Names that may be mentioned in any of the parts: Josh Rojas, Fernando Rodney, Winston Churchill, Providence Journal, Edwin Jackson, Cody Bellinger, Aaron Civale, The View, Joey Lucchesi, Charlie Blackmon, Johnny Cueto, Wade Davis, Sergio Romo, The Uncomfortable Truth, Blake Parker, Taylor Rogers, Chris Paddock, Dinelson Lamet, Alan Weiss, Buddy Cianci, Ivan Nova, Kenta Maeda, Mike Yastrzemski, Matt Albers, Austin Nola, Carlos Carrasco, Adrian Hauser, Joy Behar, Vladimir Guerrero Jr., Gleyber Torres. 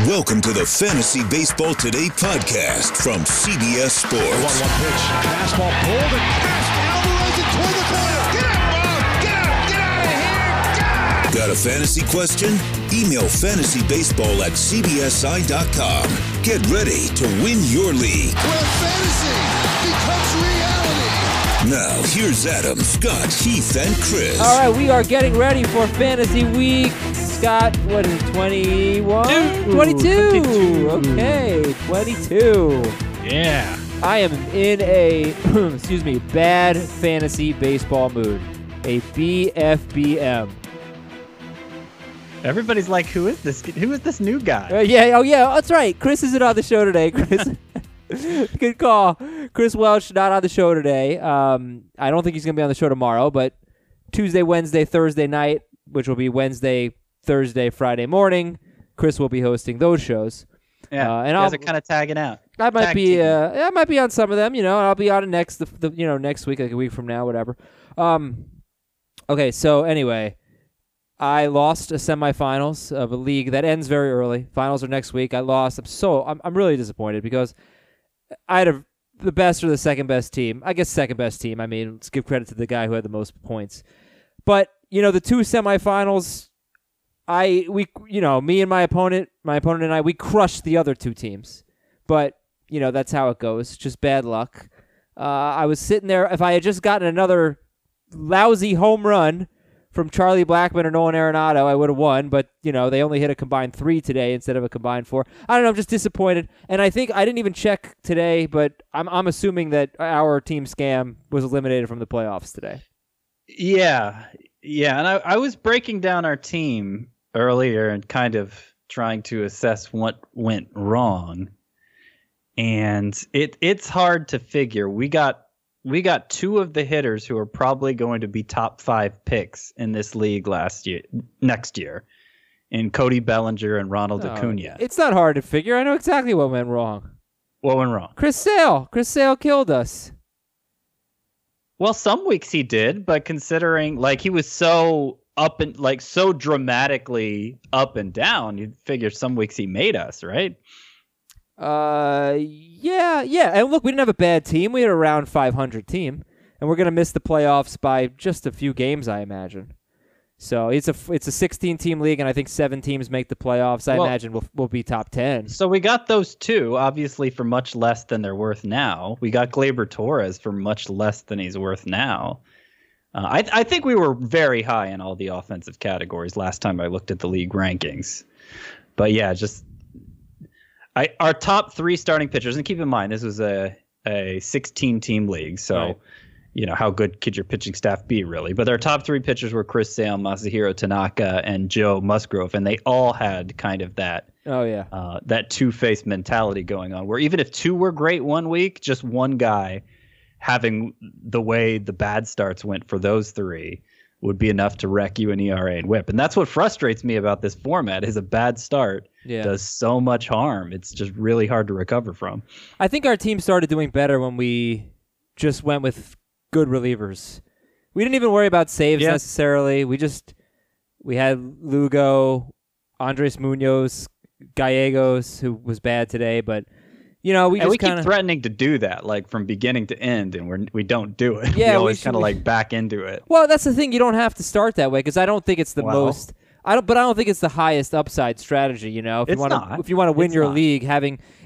Welcome to the Fantasy Baseball Today podcast from CBS Sports. 1-1 pitch. Fastball pulled and passed. Alvarez in toward the corner. Get up, Bob! Get up! Get out of here! Get out! Got a fantasy question? Email fantasybaseball@cbsi.com. Get ready to win your league. Where fantasy becomes reality. Now, here's Adam, Scott, Heath, and Chris. All right, we are getting ready for Fantasy Week. Scott, what is it, 21? 22. Okay, 22. Yeah. I am in a, bad fantasy baseball mood. A BFBM. Everybody's like, who is this? Who is this new guy? That's right. Chris isn't on the show today, Chris. Good call. Chris Welch, not on the show today. I don't think he's going to be on the show tomorrow, but Tuesday, Wednesday, Thursday night, which will be Wednesday, Thursday, Friday morning, Chris will be hosting those shows. Yeah, and I'll kind of tagging out. I might be on some of them, you know. I'll be on next week, like a week from now, whatever. Okay, so anyway, I lost a semifinals of a league that ends very early. Finals are next week. I lost. I'm really disappointed because I had the best or the second best team. I guess second best team. I mean, let's give credit to the guy who had the most points. But you know, the two semifinals. Me and my opponent and I, we crushed the other two teams. But, you know, that's how it goes. Just bad luck. I was sitting there. If I had just gotten another lousy home run from Charlie Blackmon or Nolan Arenado, I would have won. But, you know, they only hit a combined 3 today instead of a combined 4. I don't know. I'm just disappointed. And I think I didn't even check today, but I'm assuming that our team Scam was eliminated from the playoffs today. Yeah. And I was breaking down our team earlier and kind of trying to assess what went wrong, and it's hard to figure. We got two of the hitters who are probably going to be top 5 picks in this league next year in Cody Bellinger and Ronald Acuna. It's not hard to figure. I know exactly what went wrong. Chris Sale. Chris Sale killed us. Well, some weeks he did, but considering he was so up and so dramatically up and down, you'd figure some weeks he made us, right? Yeah. And look, we didn't have a bad team. We had a round 500 team, and we're going to miss the playoffs by just a few games, I imagine. So it's a 16-team league, and I think 7 teams make the playoffs. I imagine we'll be top 10. So we got those two, obviously, for much less than they're worth now. We got Gleyber Torres for much less than he's worth now. I think we were very high in all the offensive categories last time I looked at the league rankings. But yeah, our top 3 starting pitchers, and keep in mind, this was a 16-team league, so... Right. You know, how good could your pitching staff be, really? But our top 3 pitchers were Chris Sale, Masahiro Tanaka, and Joe Musgrove, and they all had kind of that that two-faced mentality going on, where even if 2 were great one week, just one guy having the way the bad starts went for those 3 would be enough to wreck you in ERA and WHIP. And that's what frustrates me about this format is a bad start does so much harm. It's just really hard to recover from. I think our team started doing better when we just went with good relievers. We didn't even worry about saves necessarily. We had Lugo, Andres Munoz, Gallegos, who was bad today, but you know, we keep threatening to do that from beginning to end, and we don't do it. Yeah, we always kind of back into it. Well, that's the thing, you don't have to start that way because I don't think it's the most I don't think it's the highest upside strategy, you know. If you want to win your league,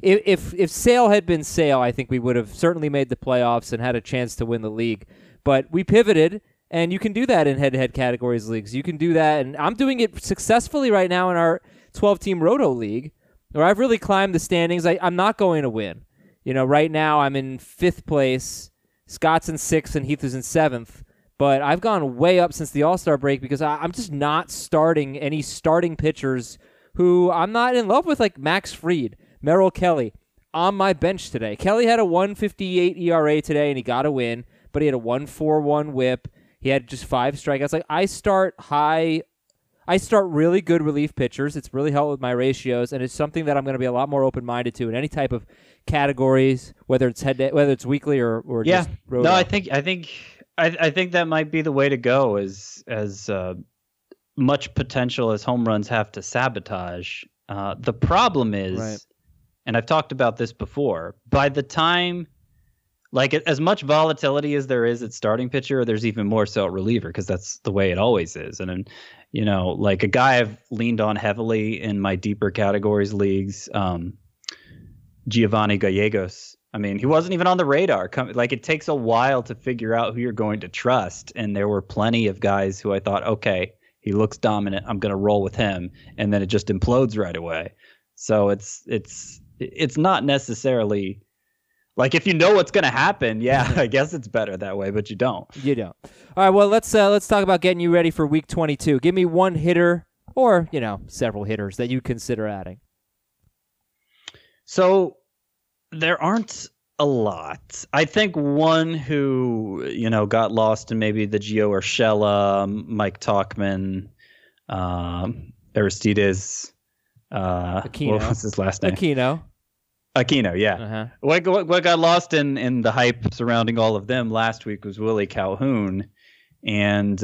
if Sale had been Sale, I think we would have certainly made the playoffs and had a chance to win the league. But we pivoted, and you can do that in head-to-head categories leagues. You can do that, and I'm doing it successfully right now in our 12-team Roto League, where I've really climbed the standings. I'm not going to win. You know, right now I'm in 5th place, Scott's in 6th, and Heath is in 7th. But I've gone way up since the All-Star break because I'm just not starting any starting pitchers who I'm not in love with, like Max Fried, Merrill Kelly, on my bench today. Kelly had a 1.58 ERA today, and he got a win, but he had a 1.41 WHIP. He had just 5 strikeouts. I start really good relief pitchers. It's really helped with my ratios, and it's something that I'm going to be a lot more open-minded to in any type of categories, whether it's whether it's weekly or just road. No, I think that might be the way to go, as much potential as home runs have to sabotage. The problem is, and I've talked about this before, by the time, like, as much volatility as there is at starting pitcher, there's even more so at reliever, because that's the way it always is. And, you know, like a guy I've leaned on heavily in my deeper categories leagues, Giovanni Gallegos. I mean, he wasn't even on the radar. Like, it takes a while to figure out who you're going to trust. And there were plenty of guys who I thought, okay, he looks dominant, I'm going to roll with him. And then it just implodes right away. So it's not necessarily like, if you know what's going to happen. Yeah, I guess it's better that way, but you don't. You don't. All right. Well, let's talk about getting you ready for week 22. Give me one hitter or, you know, several hitters that you consider adding. So, there aren't a lot. I think one who, you know, got lost in maybe the Gio Urshela, Mike Tauchman, Aristides, Aquino. What was his last name? Aquino, yeah. Uh-huh. What got lost in the hype surrounding all of them last week was Willie Calhoun, and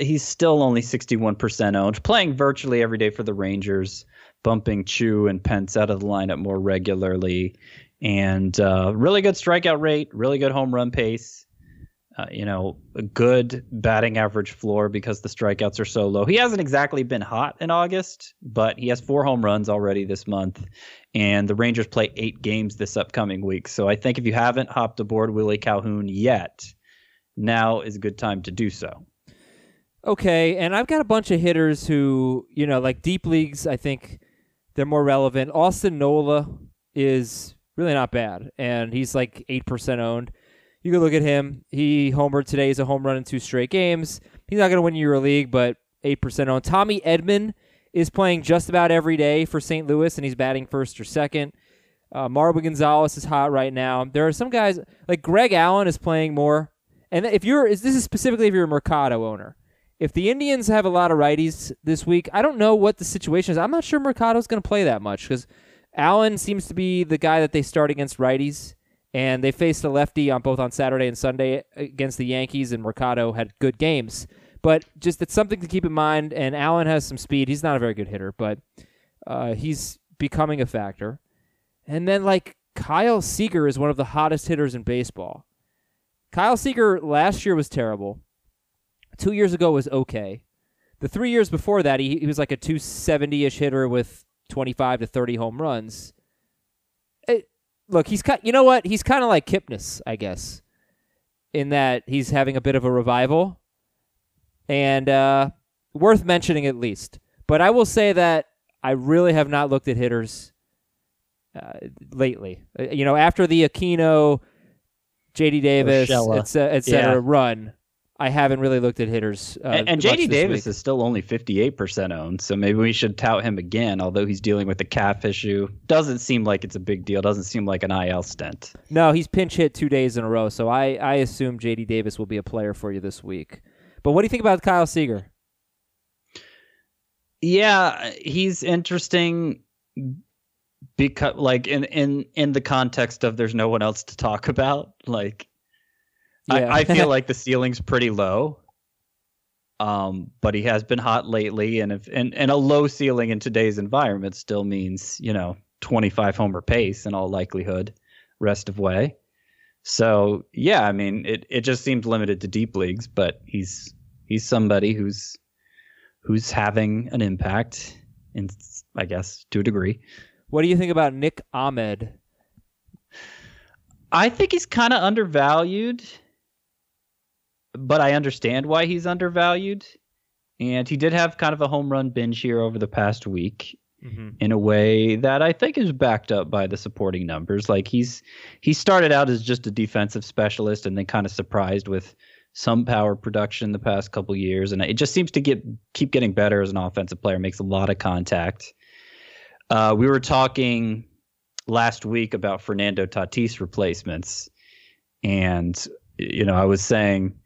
he's still only 61% owned, playing virtually every day for the Rangers, bumping Chu and Pence out of the lineup more regularly. And really good strikeout rate, really good home run pace, you know, a good batting average floor because the strikeouts are so low. He hasn't exactly been hot in August, but he has 4 home runs already this month. And the Rangers play 8 games this upcoming week. So I think if you haven't hopped aboard Willie Calhoun yet, now is a good time to do so. Okay, and I've got a bunch of hitters who, you know, like deep leagues, I think they're more relevant. Austin Nola is really not bad, and he's like 8% owned. You can look at him. He homered today. He's a home run in 2 straight games. He's not going to win your league, but 8% owned. Tommy Edman is playing just about every day for St. Louis, and he's batting first or second. Marwin Gonzalez is hot right now. There are some guys, like Greg Allen is playing more. And this is specifically if you're a Mercado owner. If the Indians have a lot of righties this week, I don't know what the situation is. I'm not sure Mercado's going to play that much because Allen seems to be the guy that they start against righties, and they faced a lefty on both on Saturday and Sunday against the Yankees, and Mercado had good games. But just it's something to keep in mind, and Allen has some speed. He's not a very good hitter, but he's becoming a factor. And then, like, Kyle Seager is one of the hottest hitters in baseball. Kyle Seager last year was terrible. 2 years ago was okay. The 3 years before that, he was like a 270-ish hitter with 25 to 30 home runs. Look, he's kind. You know what? He's kind of like Kipnis, I guess, in that he's having a bit of a revival, and worth mentioning at least. But I will say that I really have not looked at hitters lately. You know, after the Aquino, J.D. Davis, et cetera, run. I haven't really looked at hitters. And J.D. Davis is still only 58% owned, so maybe we should tout him again, although he's dealing with the calf issue. Doesn't seem like it's a big deal. Doesn't seem like an IL stint. No, he's pinch hit 2 days in a row, so I assume J.D. Davis will be a player for you this week. But what do you think about Kyle Seager? Yeah, he's interesting because, like, in the context of there's no one else to talk about, like, yeah. I feel like the ceiling's pretty low, but he has been hot lately, and a low ceiling in today's environment still means, you know, 25 homer pace in all likelihood, rest of way. So yeah, I mean, it just seems limited to deep leagues, but he's somebody who's having an impact, in I guess to a degree. What do you think about Nick Ahmed? I think he's kind of undervalued. But I understand why he's undervalued. And he did have kind of a home run binge here over the past week in a way that I think is backed up by the supporting numbers. Like he started out as just a defensive specialist and then kind of surprised with some power production the past couple years. And it just seems to keep getting better as an offensive player, makes a lot of contact. We were talking last week about Fernando Tatis replacements. And, you know, I was saying,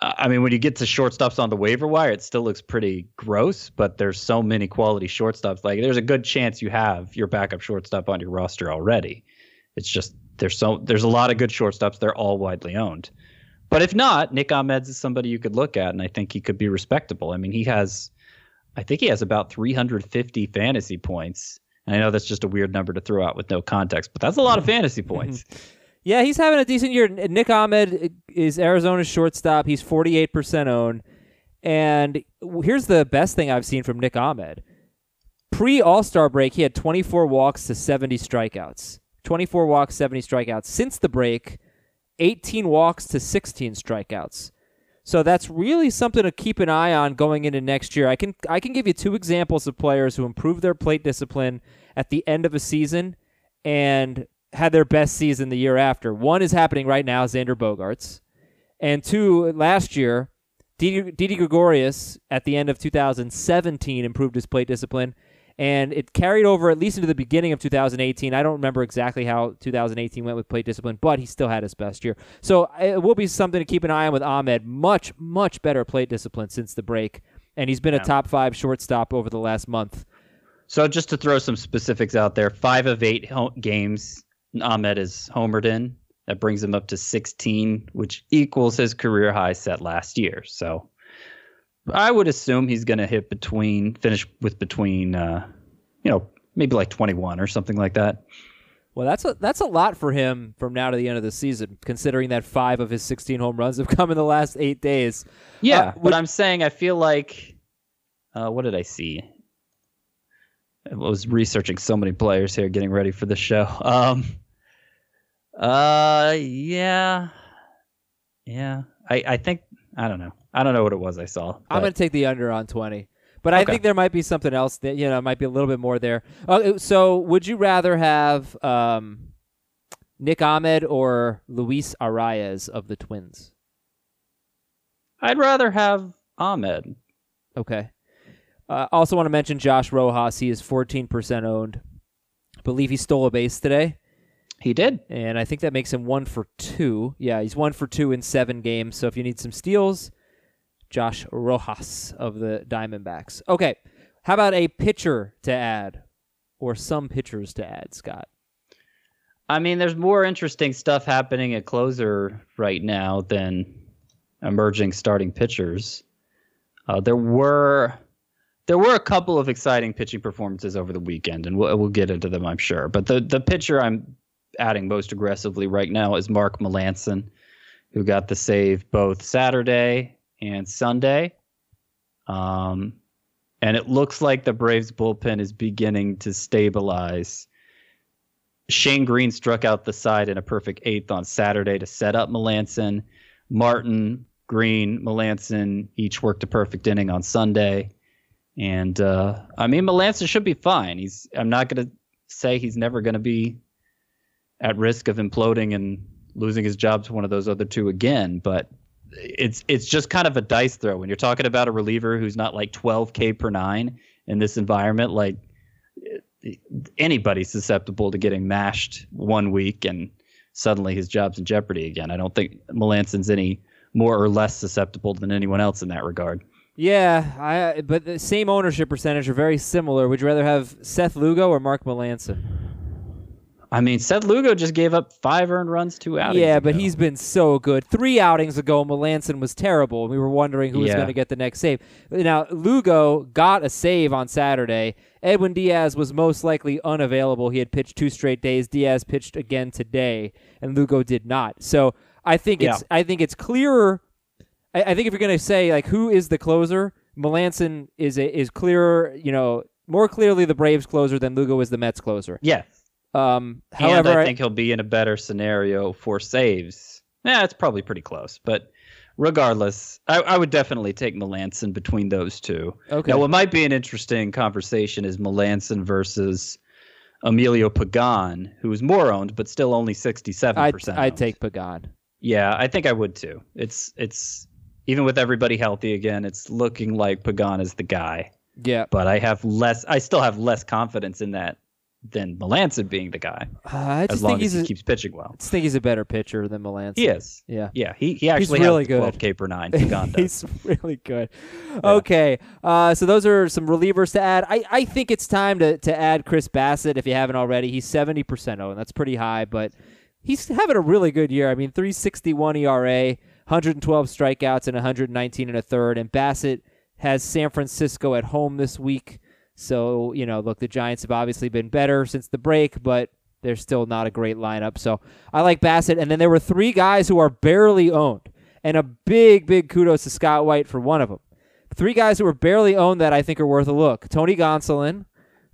I mean, when you get to shortstops on the waiver wire, it still looks pretty gross, but there's so many quality shortstops. Like, there's a good chance you have your backup shortstop on your roster already. It's just there's a lot of good shortstops. They're all widely owned. But if not, Nick Ahmed is somebody you could look at, and I think he could be respectable. I mean, he has, I think he has about 350 fantasy points. And I know that's just a weird number to throw out with no context, but that's a lot of fantasy points. Yeah, he's having a decent year. Nick Ahmed is Arizona's shortstop. He's 48% owned. And here's the best thing I've seen from Nick Ahmed. Pre-All-Star break, he had 24 walks to 70 strikeouts. 24 walks, 70 strikeouts. Since the break, 18 walks to 16 strikeouts. So that's really something to keep an eye on going into next year. I can give you two examples of players who improved their plate discipline at the end of a season and had their best season the year after. One is happening right now, Xander Bogaerts. And two, last year, Didi Gregorius at the end of 2017 improved his plate discipline. And it carried over at least into the beginning of 2018. I don't remember exactly how 2018 went with plate discipline, but he still had his best year. So it will be something to keep an eye on with Ahmed. Much, much better plate discipline since the break. And he's been a top five shortstop over the last month. So just to throw some specifics out there, 5 of 8 games Ahmed is homered in. That brings him up to 16, which equals his career high set last year. So I would assume he's going to finish with between, maybe like 21 or something like that. Well, that's a lot for him from now to the end of the season, considering that 5 of his 16 home runs have come in the last 8 days. Yeah, but I'm saying I feel like, what did I see? I was researching so many players here, getting ready for the show. Yeah. I think, I don't know. I don't know what it was I saw. But I'm going to take the under on 20. But I think there might be something else that, might be a little bit more there. So would you rather have Nick Ahmed or Luis Arias of the Twins? I'd rather have Ahmed. Okay. Also want to mention Josh Rojas. He is 14% owned. I believe he stole a base today. He did. And I think that makes him 1 for 2. Yeah, he's 1 for 2 in 7 games. So if you need some steals, Josh Rojas of the Diamondbacks. Okay, how about a pitcher to add, or some pitchers to add, Scott? I mean, there's more interesting stuff happening at closer right now than emerging starting pitchers. There were a couple of exciting pitching performances over the weekend, and we'll get into them, I'm sure. But the pitcher I'm adding most aggressively right now is Mark Melancon, who got the save both Saturday and Sunday. And it looks like the Braves bullpen is beginning to stabilize. Shane Green struck out the side in a perfect eighth on Saturday to set up Melancon. Martin, Green, Melancon each worked a perfect inning on Sunday. And Melancon should be fine. I'm not going to say he's never going to be at risk of imploding and losing his job to one of those other two again, but it's just kind of a dice throw when you're talking about a reliever who's not like 12K per nine in this environment. Like, anybody's susceptible to getting mashed one week and suddenly his job's in jeopardy again. I don't think Melanson's any more or less susceptible than anyone else in that regard. Yeah, but the same ownership percentage are very similar. Would you rather have Seth Lugo or Mark Melancon? I mean, Seth Lugo just gave up 5 earned runs 2 outings ago. But he's been so good. 3 outings ago, Melancon was terrible, and we were wondering who was going to get the next save. Now, Lugo got a save on Saturday. Edwin Diaz was most likely unavailable. He had pitched 2 straight days. Diaz pitched again today, and Lugo did not. So I think it's clearer. I think if you're going to say, like, who is the closer, Melancon is clearer, more clearly the Braves closer than Lugo is the Mets closer. Yes. However, and I think he'll be in a better scenario for saves. Yeah, it's probably pretty close, but regardless, I would definitely take Melancon between those two. Okay. Now, what might be an interesting conversation is Melancon versus Emilio Pagán, who is more owned, but still only 67%. I'd take Pagán. Yeah, I think I would too. It's even with everybody healthy again, it's looking like Pagán is the guy. Yeah, but I still have less confidence in that than Melancon being the guy. As long as he keeps pitching well. I just think he's a better pitcher than Melancon. He is. Yeah. Yeah. He actually has 12K per nine. He's really good. Yeah. Okay. So those are some relievers to add. I think it's time to add Chris Bassitt if you haven't already. He's 70% owned. That's pretty high, but he's having a really good year. I mean, 3.61 ERA, 112 strikeouts, and 119 and a third. And Bassitt has San Francisco at home this week. So, you know, look, the Giants have obviously been better since the break, but they're still not a great lineup. So I like Bassitt. And then there were three guys who are barely owned. And a big, big kudos to Scott White for one of them. Three guys who were barely owned that I think are worth a look. Tony Gonsolin,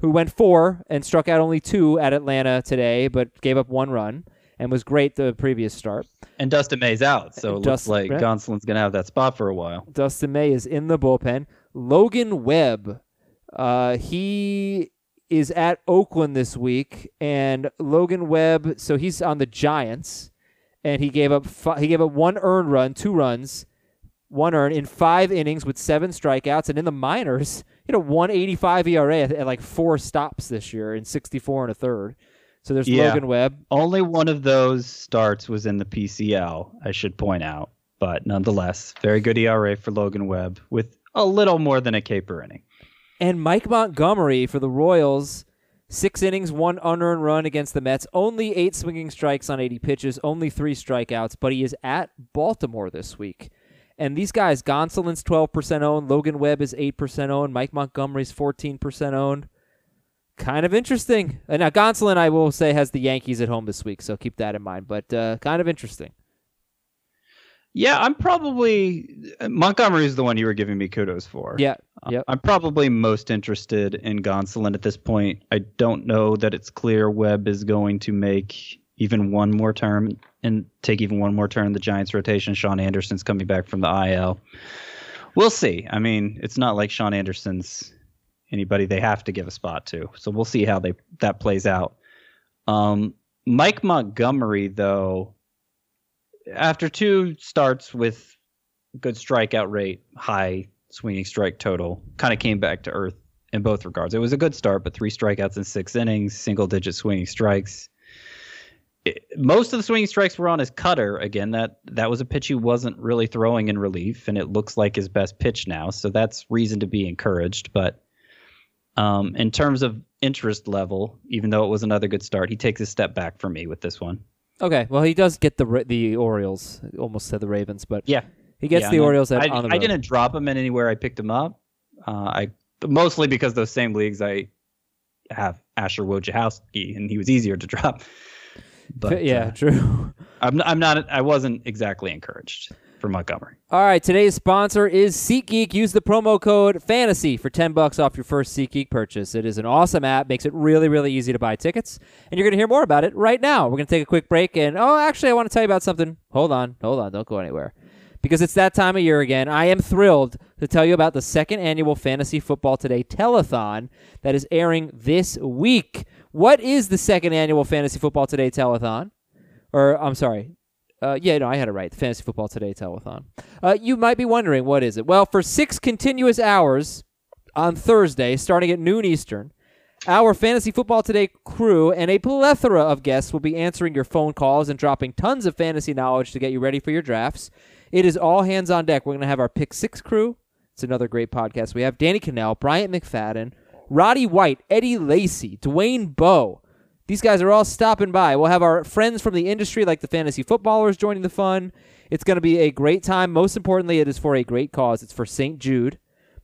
who went 4 and struck out only 2 at Atlanta today, but gave up 1 run and was great the previous start. And Dustin May's out, so it looks like Gonsolin's going to have that spot for a while. Dustin May is in the bullpen. Logan Webb, he is at Oakland this week, and Logan Webb, so he's on the Giants, and he gave up 1 earned run, 2 runs, 1 earned in 5 innings with 7 strikeouts, and in the minors, you know, 1.85 ERA at like 4 stops this year in 64 1/3. So there's Logan Webb. Only one of those starts was in the PCL, I should point out. But nonetheless, very good ERA for Logan Webb with a little more than a K per inning. And Mike Montgomery for the Royals, 6 innings, 1 unearned run against the Mets. Only 8 swinging strikes on 80 pitches, only 3 strikeouts. But he is at Baltimore this week. And these guys, Gonsolin's 12% owned, Logan Webb is 8% owned, Mike Montgomery's 14% owned. Kind of interesting. And now Gonsolin, I will say, has the Yankees at home this week, so keep that in mind. But kind of interesting. Yeah, I'm probably – Montgomery is the one you were giving me kudos for. Yeah. Yep. I'm probably most interested in Gonsolin at this point. I don't know that it's clear Webb is going to make even one more term and take even one more turn in the Giants' rotation. Sean Anderson's coming back from the IL. We'll see. I mean, it's not like Sean Anderson's anybody they have to give a spot to. So we'll see how that plays out. Mike Montgomery, though, after 2 starts with good strikeout rate, high swinging strike total, kind of came back to earth in both regards. It was a good start, but 3 strikeouts in 6 innings, single-digit swinging strikes. Most of the swinging strikes were on his cutter. Again, that was a pitch he wasn't really throwing in relief, and it looks like his best pitch now, so that's reason to be encouraged. But in terms of interest level, even though it was another good start, he takes a step back for me with this one. Okay, well, he does get the Orioles. I almost said the Ravens, but yeah, he gets the Orioles on the road. I didn't drop him in anywhere. I picked him up. I mostly because those same leagues I have Asher Wojciechowski, and he was easier to drop. But yeah, true. I wasn't exactly encouraged for Montgomery. All right, today's sponsor is SeatGeek. Use the promo code FANTASY for $10 off your first SeatGeek purchase. It is an awesome app, makes it really, really easy to buy tickets, and you're going to hear more about it right now. We're going to take a quick break, and actually, I want to tell you about something. Hold on, don't go anywhere, because it's that time of year again. I am thrilled to tell you about the second annual Fantasy Football Today Telethon that is airing this week. What is the second annual Fantasy Football Today Telethon? Or, I'm sorry. I had it right. The Fantasy Football Today Telethon. You might be wondering, what is it? Well, for 6 continuous hours on Thursday, starting at noon Eastern, our Fantasy Football Today crew and a plethora of guests will be answering your phone calls and dropping tons of fantasy knowledge to get you ready for your drafts. It is all hands on deck. We're going to have our Pick 6 crew. It's another great podcast. We have Danny Cannell, Bryant McFadden, Roddy White, Eddie Lacy, Dwayne Bowe. These guys are all stopping by. We'll have our friends from the industry, like the fantasy footballers, joining the fun. It's going to be a great time. Most importantly, it is for a great cause. It's for St. Jude.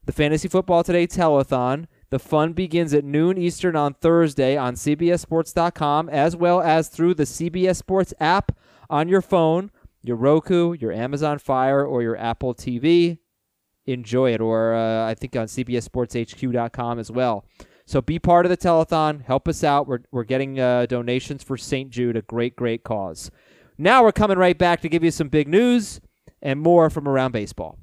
The Fantasy Football Today Telethon. The fun begins at noon Eastern on Thursday on CBSSports.com, as well as through the CBS Sports app on your phone, your Roku, your Amazon Fire, or your Apple TV. Enjoy it, or I think on CBSSportsHQ.com as well. So be part of the telethon. Help us out. We're getting donations for St. Jude, a great, great cause. Now we're coming right back to give you some big news and more from around baseball.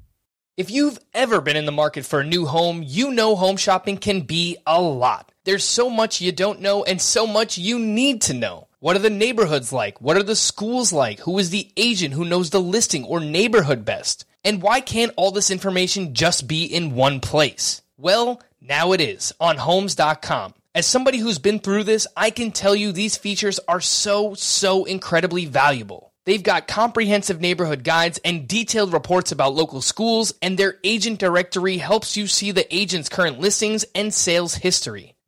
If you've ever been in the market for a new home, you know home shopping can be a lot. There's so much you don't know and so much you need to know. What are the neighborhoods like? What are the schools like? Who is the agent who knows the listing or neighborhood best? And why can't all this information just be in one place? Well, now it is on Homes.com. As somebody who's been through this, I can tell you these features are so, so incredibly valuable. They've got comprehensive neighborhood guides and detailed reports about local schools, and their agent directory helps you see the agent's current listings and sales history.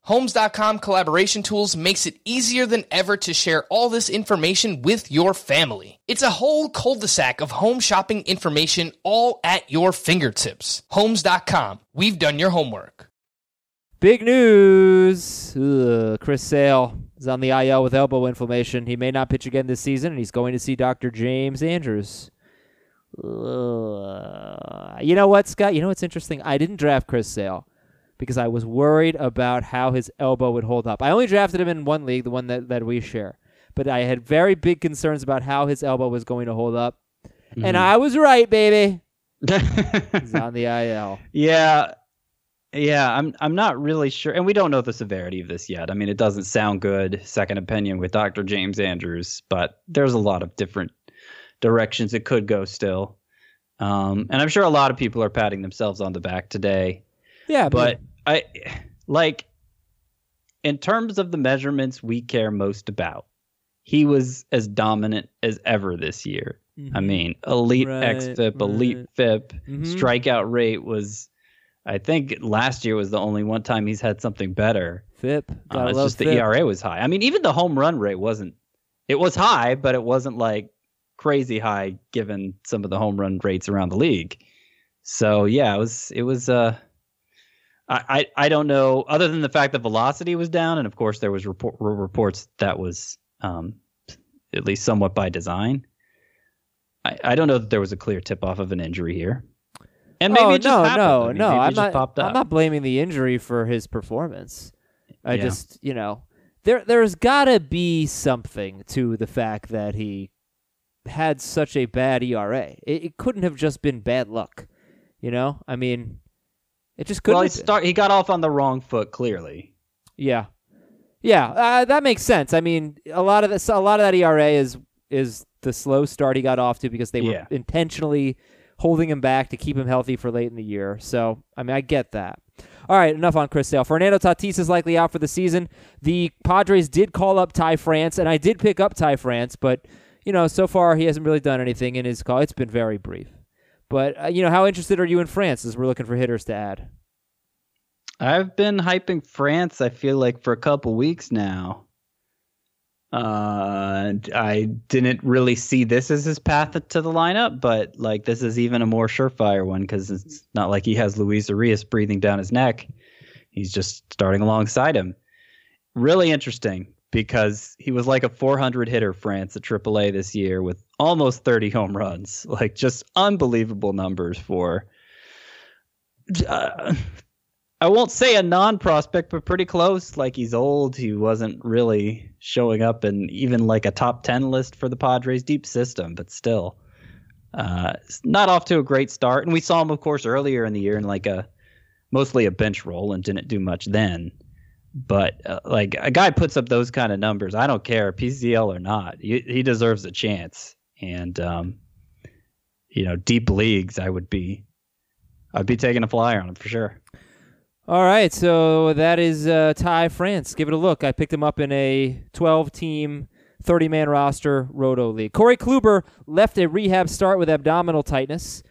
Homes.com collaboration tools makes it easier than ever to share all this information with your family. It's a whole cul-de-sac of home shopping information all at your fingertips. Homes.com. We've done your homework. Big news. Chris Sale is on the IL with elbow inflammation. He may not pitch again this season, and he's going to see Dr. James Andrews. You know what, Scott? You know what's interesting? I didn't draft Chris Sale because I was worried about how his elbow would hold up. I only drafted him in one league, the one that we share. But I had very big concerns about how his elbow was going to hold up. Mm-hmm. And I was right, baby. He's on the IL. Yeah, I'm not really sure. And we don't know the severity of this yet. I mean, it doesn't sound good, second opinion with Dr. James Andrews. But there's a lot of different directions it could go still. And I'm sure a lot of people are patting themselves on the back today. Yeah, but in terms of the measurements we care most about, he was as dominant as ever this year. Mm-hmm. I mean, elite xFIP, elite FIP, mm-hmm. strikeout rate was, I think last year was the only one time he's had something better. FIP. It's just the FIP. ERA was high. I mean, even the home run rate was high, but it wasn't like crazy high given some of the home run rates around the league. So yeah, it was I don't know, other than the fact that velocity was down, and of course there was reports that was at least somewhat by design. I don't know that there was a clear tip-off of an injury here. And maybe it just happened. I'm not blaming the injury for his performance. There's got to be something to the fact that he had such a bad ERA. It couldn't have just been bad luck, you know? I mean... It just couldn't. Well, he got off on the wrong foot, clearly. Yeah. That makes sense. I mean, a lot of that ERA is the slow start he got off to because they were intentionally holding him back to keep him healthy for late in the year. So, I mean, I get that. All right, enough on Chris Sale. Fernando Tatis is likely out for the season. The Padres did call up Ty France, and I did pick up Ty France, but you know, so far he hasn't really done anything in his call. It's been very brief. But, how interested are you in France as we're looking for hitters to add? I've been hyping France, I feel like, for a couple weeks now. I didn't really see this as his path to the lineup, but, this is even a more surefire one because it's not like he has Luis Arias breathing down his neck. He's just starting alongside him. Really interesting because he was like a 400-hitter France at AAA this year with almost 30 home runs, just unbelievable numbers for, I won't say a non-prospect, but pretty close. He's old. He wasn't really showing up in even a top 10 list for the Padres deep system, but still not off to a great start. And we saw him, of course, earlier in the year in mostly a bench role and didn't do much then. But a guy puts up those kind of numbers, I don't care, PCL or not, he deserves a chance. And, deep leagues, I'd be taking a flyer on him for sure. All right. So that is Ty France. Give it a look. I picked him up in a 12-team, 30-man roster roto league. Corey Kluber left a rehab start with abdominal tightness.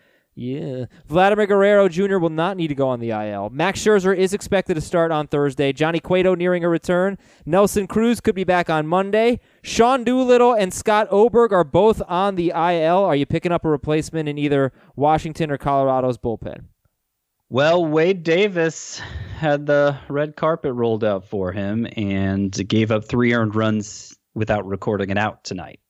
Yeah. Vladimir Guerrero Jr. will not need to go on the IL. Max Scherzer is expected to start on Thursday. Johnny Cueto nearing a return. Nelson Cruz could be back on Monday. Sean Doolittle and Scott Oberg are both on the IL. Are you picking up a replacement in either Washington or Colorado's bullpen? Well, Wade Davis had the red carpet rolled out for him and gave up 3 earned runs without recording an out tonight.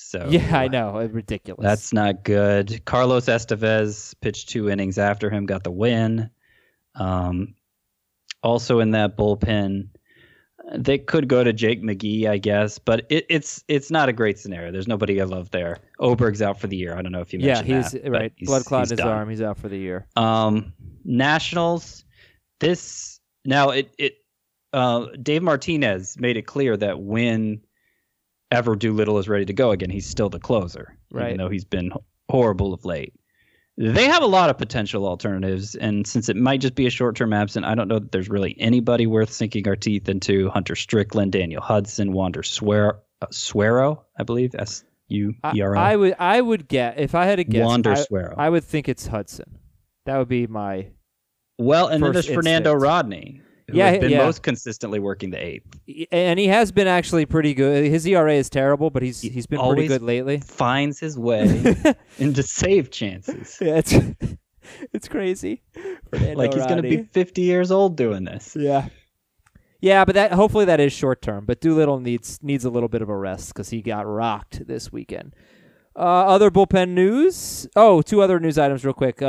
So, yeah, I know. It's ridiculous. That's not good. Carlos Estevez pitched 2 innings after him, got the win. Also in that bullpen, they could go to Jake McGee, I guess, but it's not a great scenario. There's nobody I love there. Oberg's out for the year. I don't know if you mentioned that. Yeah, right. Blood clot in his arm. He's out for the year. Nationals. Dave Martinez made it clear that when Ever Doolittle is ready to go again, he's still the closer, right? Even though he's been horrible of late. they have a lot of potential alternatives. And since it might just be a short-term absent, I don't know that there's really anybody worth sinking our teeth into. Hunter Strickland, Daniel Hudson, Wander Suero, I believe, Suero. I would guess, if I had to guess, Wander Suero. I would think it's Hudson. That would be my... Well, and then there's Fernando Rodney, who has been most consistently working the eighth. And he has been actually pretty good. His ERA is terrible, but he's been pretty good lately. Finds his way into save chances. Yeah, it's crazy. Like he's going to be 50 years old doing this. Yeah. Yeah, but hopefully that is short term. But Doolittle needs a little bit of a rest because he got rocked this weekend. Other bullpen news. Oh, two other news items real quick.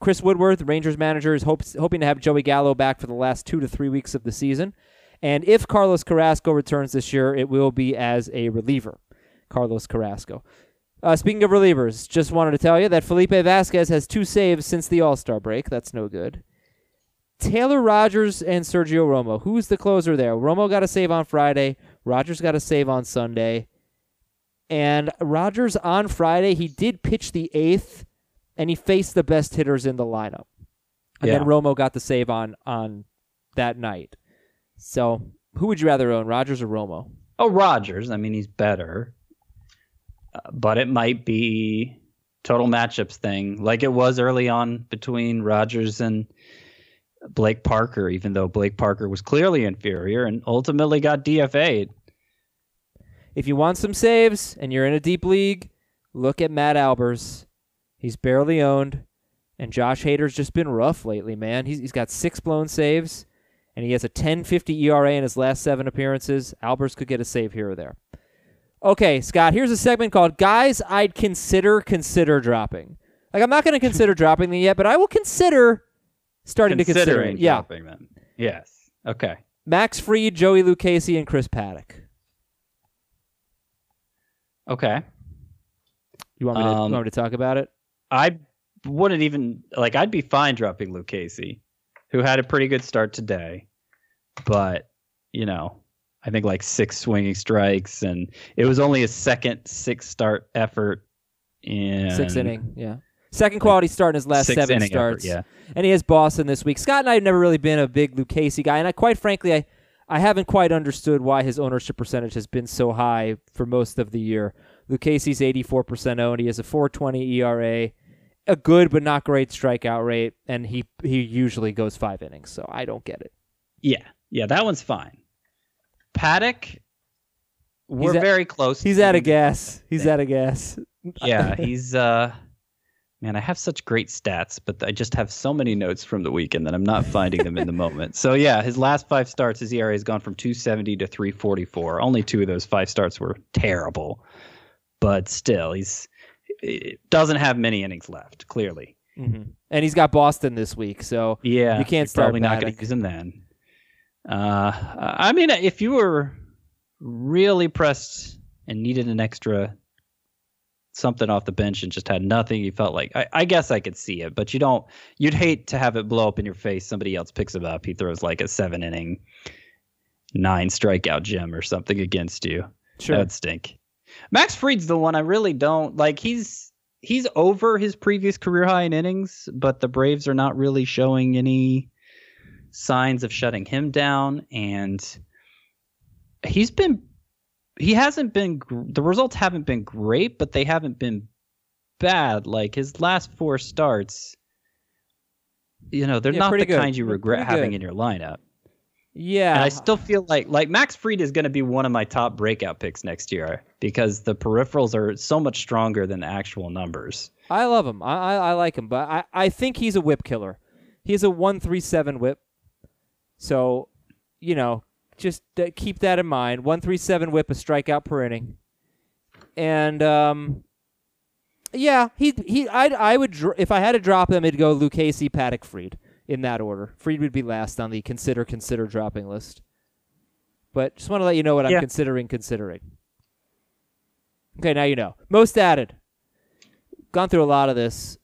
Chris Woodworth, Rangers manager, is hoping to have Joey Gallo back for the last 2 to 3 weeks of the season. And if Carlos Carrasco returns this year, it will be as a reliever. Carlos Carrasco. Speaking of relievers, just wanted to tell you that Felipe Vasquez has 2 saves since the All-Star break. That's no good. Taylor Rogers and Sergio Romo. Who's the closer there? Romo got a save on Friday. Rogers got a save on Sunday. And Rogers on Friday, he did pitch the 8th. And he faced the best hitters in the lineup. And then Romo got the save on that night. So who would you rather own, Rodgers or Romo? Oh, Rodgers. I mean, he's better. But it might be total matchups thing, like it was early on between Rodgers and Blake Parker, even though Blake Parker was clearly inferior and ultimately got DFA'd. If you want some saves and you're in a deep league, look at Matt Albers. He's barely owned, and Josh Hader's just been rough lately, man. He's got 6 blown saves, and he has a 10.50 ERA in his last 7 appearances. Albers could get a save here or there. Okay, Scott, here's a segment called Guys I'd Consider Dropping. Like, I'm not going to consider dropping them yet, but I will consider starting to consider it. Yeah. Dropping them. Yes. Okay. Max Fried, Joey Lucchesi, and Chris Paddock. Okay. You want me to talk about it? I wouldn't even, like, I'd be fine dropping Lucchesi, who had a pretty good start today. But, you know, I think like 6 swinging strikes, and it was only his second 6-start effort in 6th inning. Yeah. Second quality start in his last 7 starts. Effort, yeah. And he has Boston this week. Scott and I have never really been a big Lucchesi guy. And I, quite frankly, I haven't quite understood why his ownership percentage has been so high for most of the year. Lucchesi's 84% owned. He has a 4.20 ERA. A good but not great strikeout rate, and he usually goes 5 innings, so I don't get it. Yeah. Yeah, that one's fine. Paddock, we're very close. He's out of gas. He's out of gas. Yeah, he's... Man, I have such great stats, but I just have so many notes from the weekend that I'm not finding them in the moment. So, yeah, his last 5 starts, his ERA has gone from 2.70 to 3.44. Only 2 of those 5 starts were terrible. But still, he doesn't have many innings left, clearly. Mm-hmm. And he's got Boston this week, so yeah, you can't start. Probably not going to use him then. I mean, if you were really pressed and needed an extra something off the bench and just had nothing, you felt like I guess I could see it, but you'd hate to have it blow up in your face. Somebody else picks him up. He throws like a 7-inning, 9-strikeout gem or something against you. Sure. That would stink. Max Fried's the one I really don't like. He's over his previous career high in innings, but the Braves are not really showing any signs of shutting him down, and the results haven't been great, but they haven't been bad. Like his last 4 starts, you know, they're not the good kind you regret having in your lineup. Yeah. And I still feel like Max Fried is going to be one of my top breakout picks next year because the peripherals are so much stronger than the actual numbers. I love him. I like him, but I think he's a whip killer. He has a 1.37 whip. So, you know, just keep that in mind. 1.37 whip, a strikeout per inning. And yeah, I would, if I had to drop him, it'd go Lucchesi, Paddock, Fried. In that order. Fried would be last on the consider dropping list. But just want to let you know what I'm considering. Okay, now you know. Most added. Gone through a lot of this.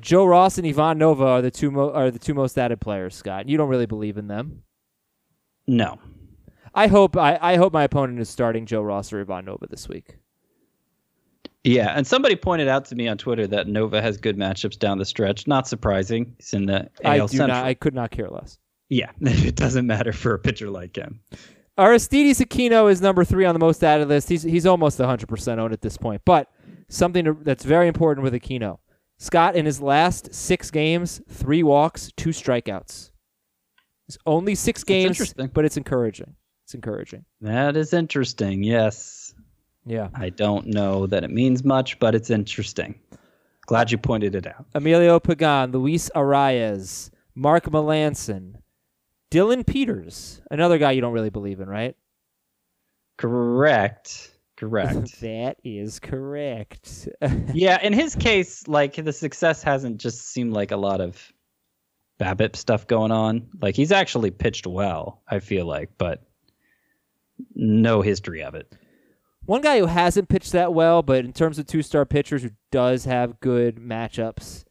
Joe Ross and Ivan Nova are the two most added players, Scott. You don't really believe in them. No. I hope my opponent is starting Joe Ross or Ivan Nova this week. Yeah, and somebody pointed out to me on Twitter that Nova has good matchups down the stretch. Not surprising. He's in the AL Central. I could not care less. Yeah, it doesn't matter for a pitcher like him. Aristides Aquino is number 3 on the most added list. He's almost 100% owned at this point. But something that's very important with Aquino. Scott, in his last 6 games, 3 walks, 2 strikeouts. It's only 6 games, but it's encouraging. It's encouraging. That is interesting, yes. Yeah. I don't know that it means much, but it's interesting. Glad you pointed it out. Emilio Pagán, Luis Arias, Mark Melanson, Dylan Peters, another guy you don't really believe in, right? Correct. That is correct. Yeah, in his case, like, the success hasn't just seemed like a lot of BABIP stuff going on. Like, he's actually pitched well, I feel like, but no history of it. One guy who hasn't pitched that well, but in terms of 2-star pitchers who does have good matchups,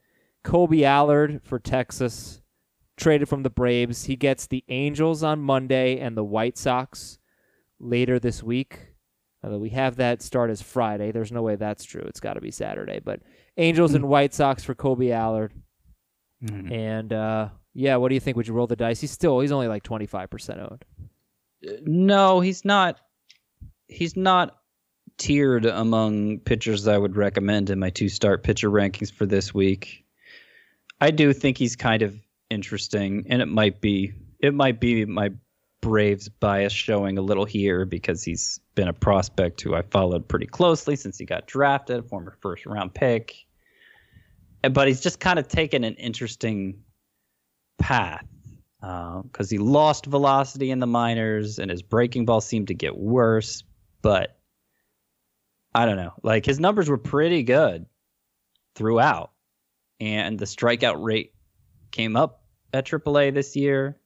Colby Allard for Texas. Traded from the Braves. He gets the Angels on Monday and the White Sox later this week. Although we have that start as Friday. There's no way that's true. It's got to be Saturday. But Angels and White Sox for Colby Allard. Mm-hmm. And, yeah, what do you think? Would you roll the dice? He's only like 25% owned. No, he's not. He's not tiered among pitchers I would recommend in my 2-star pitcher rankings for this week. I do think he's kind of interesting, and it might be my Braves bias showing a little here because he's been a prospect who I followed pretty closely since he got drafted, a former first-round pick. But he's just kind of taken an interesting path because he lost velocity in the minors, and his breaking ball seemed to get worse. But I don't know. Like, his numbers were pretty good throughout, and the strikeout rate came up at AAA this year.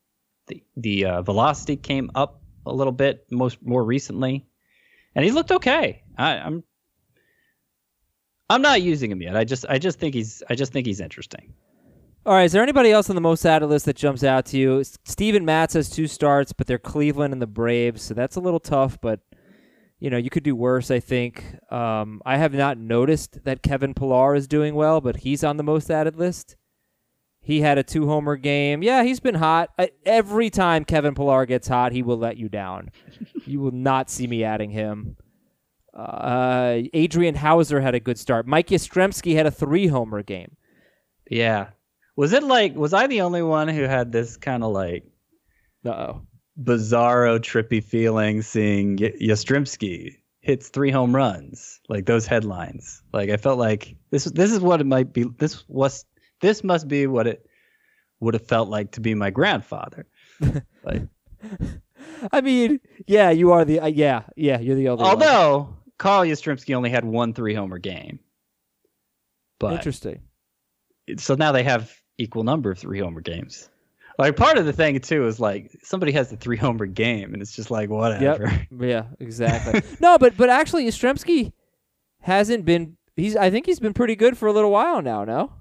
The velocity came up a little bit more recently, and he's looked okay. I'm not using him yet. I just think he's interesting. All right. Is there anybody else on the most added list that jumps out to you? Steven Matz has 2 starts, but they're Cleveland and the Braves, so that's a little tough. But you could do worse, I think. I have not noticed that Kevin Pillar is doing well, but he's on the most added list. He had a 2-homer game. Yeah, he's been hot. Every time Kevin Pillar gets hot, he will let you down. You will not see me adding him. Adrian Hauser had a good start. Mike Yastrzemski had a 3-homer game. Yeah. Was I the only one who had this kind of like bizarro, trippy feeling seeing Yastrzemski hits 3 home runs? Like those headlines. Like I felt like this is what it might be. This must be what it would have felt like to be my grandfather. Like, I mean, yeah, you are the you're the older. Although Carl Yastrzemski only had one 3-homer game, but interesting. So now they have equal number of 3-homer games. Like part of the thing too is like somebody has the 3-homer game, and it's just like whatever. Yep. Yeah, exactly. No, but actually Yastrzemski hasn't been. I think he's been pretty good for a little while now. No.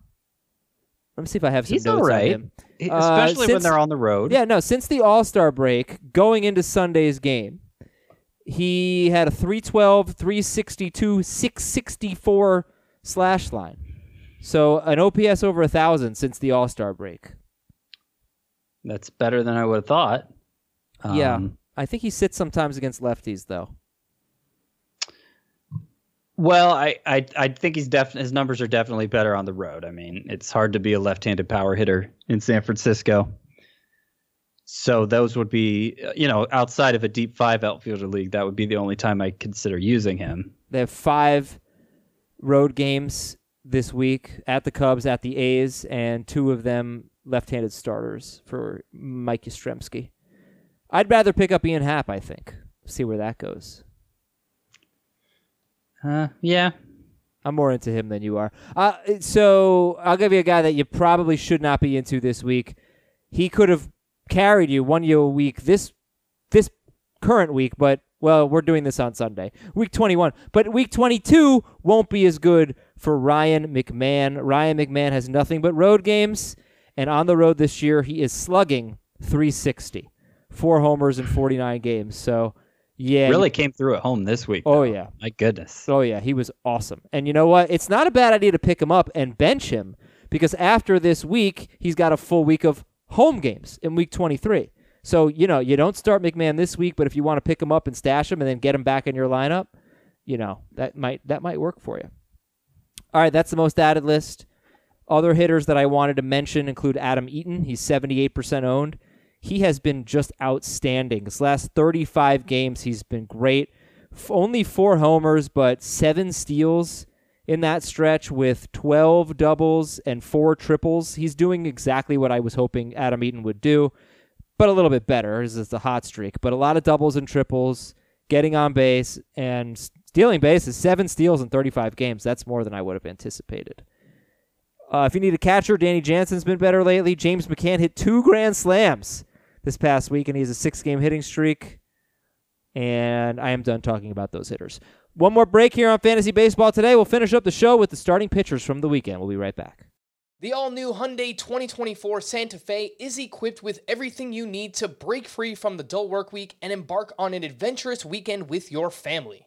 Let me see if I have some notes on him. He's all right, especially when they're on the road. Yeah, no, since the All-Star break, going into Sunday's game, he had a 312, 362, 664 slash line. So an OPS over 1,000 since the All-Star break. That's better than I would have thought. Yeah, I think he sits sometimes against lefties, though. Well, I think his numbers are definitely better on the road. I mean, it's hard to be a left-handed power hitter in San Francisco. So those would be, outside of a deep 5 outfielder league, that would be the only time I consider using him. They have 5 road games this week at the Cubs, at the A's, and 2 of them left-handed starters for Mike Yastrzemski. I'd rather pick up Ian Happ, I think. See where that goes. Yeah. I'm more into him than you are. So I'll give you a guy that you probably should not be into this week. He could have carried you, won you a week this current week, but, well, we're doing this on Sunday. Week 21. But week 22 won't be as good for Ryan McMahon. Ryan McMahon has nothing but road games, and on the road this year, he is slugging .360. 4 homers in 49 games, so... Yeah. Really came through at home this week. Oh, yeah. My goodness. Oh, yeah. He was awesome. And you know what? It's not a bad idea to pick him up and bench him because after this week, he's got a full week of home games in week 23. So, you know, you don't start McMahon this week, but if you want to pick him up and stash him and then get him back in your lineup, you know, that might work for you. All right, that's the most added list. Other hitters that I wanted to mention include Adam Eaton. He's 78% owned. He has been just outstanding. His last 35 games, he's been great. Only 4 homers, but 7 steals in that stretch with 12 doubles and 4 triples. He's doing exactly what I was hoping Adam Eaton would do, but a little bit better. This is the hot streak, but a lot of doubles and triples, getting on base, and stealing bases. 7 steals in 35 games. That's more than I would have anticipated. If you need a catcher, Danny Jansen's been better lately. James McCann hit 2 grand slams this past week, and he has a 6-game hitting streak. And I am done talking about those hitters. One more break here on Fantasy Baseball Today. We'll finish up the show with the starting pitchers from the weekend. We'll be right back. The all-new Hyundai 2024 Santa Fe is equipped with everything you need to break free from the dull work week and embark on an adventurous weekend with your family.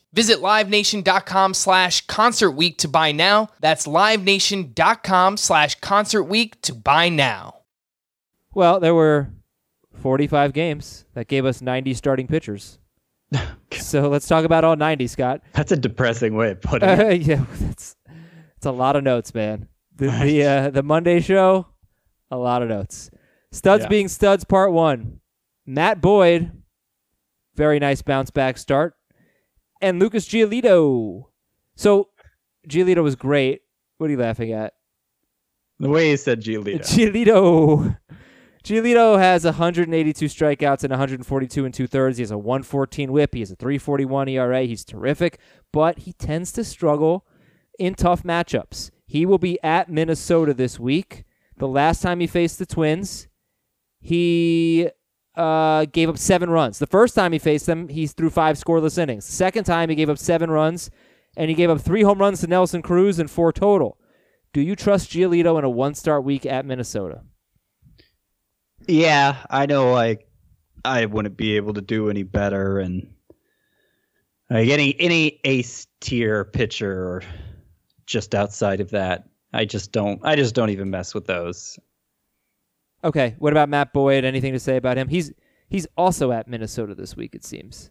Visit LiveNation.com/Concert Week to buy now. That's LiveNation.com/Concert Week to buy now. Well, there were 45 games that gave us 90 starting pitchers. So let's talk about all 90, Scott. That's a depressing way of putting it. Yeah, that's a lot of notes, man. The Monday show, a lot of notes. Studs being studs, part one. Matt Boyd, very nice bounce back start. And Lucas Giolito. So Giolito was great. What are you laughing at? The way he said Giolito. Giolito has 182 strikeouts and 142 and 2/3. He has a 114 whip. He has a 341 ERA. He's terrific, but he tends to struggle in tough matchups. He will be at Minnesota this week. The last time he faced the Twins, he gave up 7 runs. The first time he faced them, he threw 5 scoreless innings. The second time, he gave up 7 runs, and he gave up 3 home runs to Nelson Cruz and 4 total. Do you trust Giolito in a one-start week at Minnesota? Yeah, I know I wouldn't be able to do any better, and getting any ace-tier pitcher or just outside of that, I just don't even mess with those. Okay, what about Matt Boyd? Anything to say about him? He's also at Minnesota this week, it seems.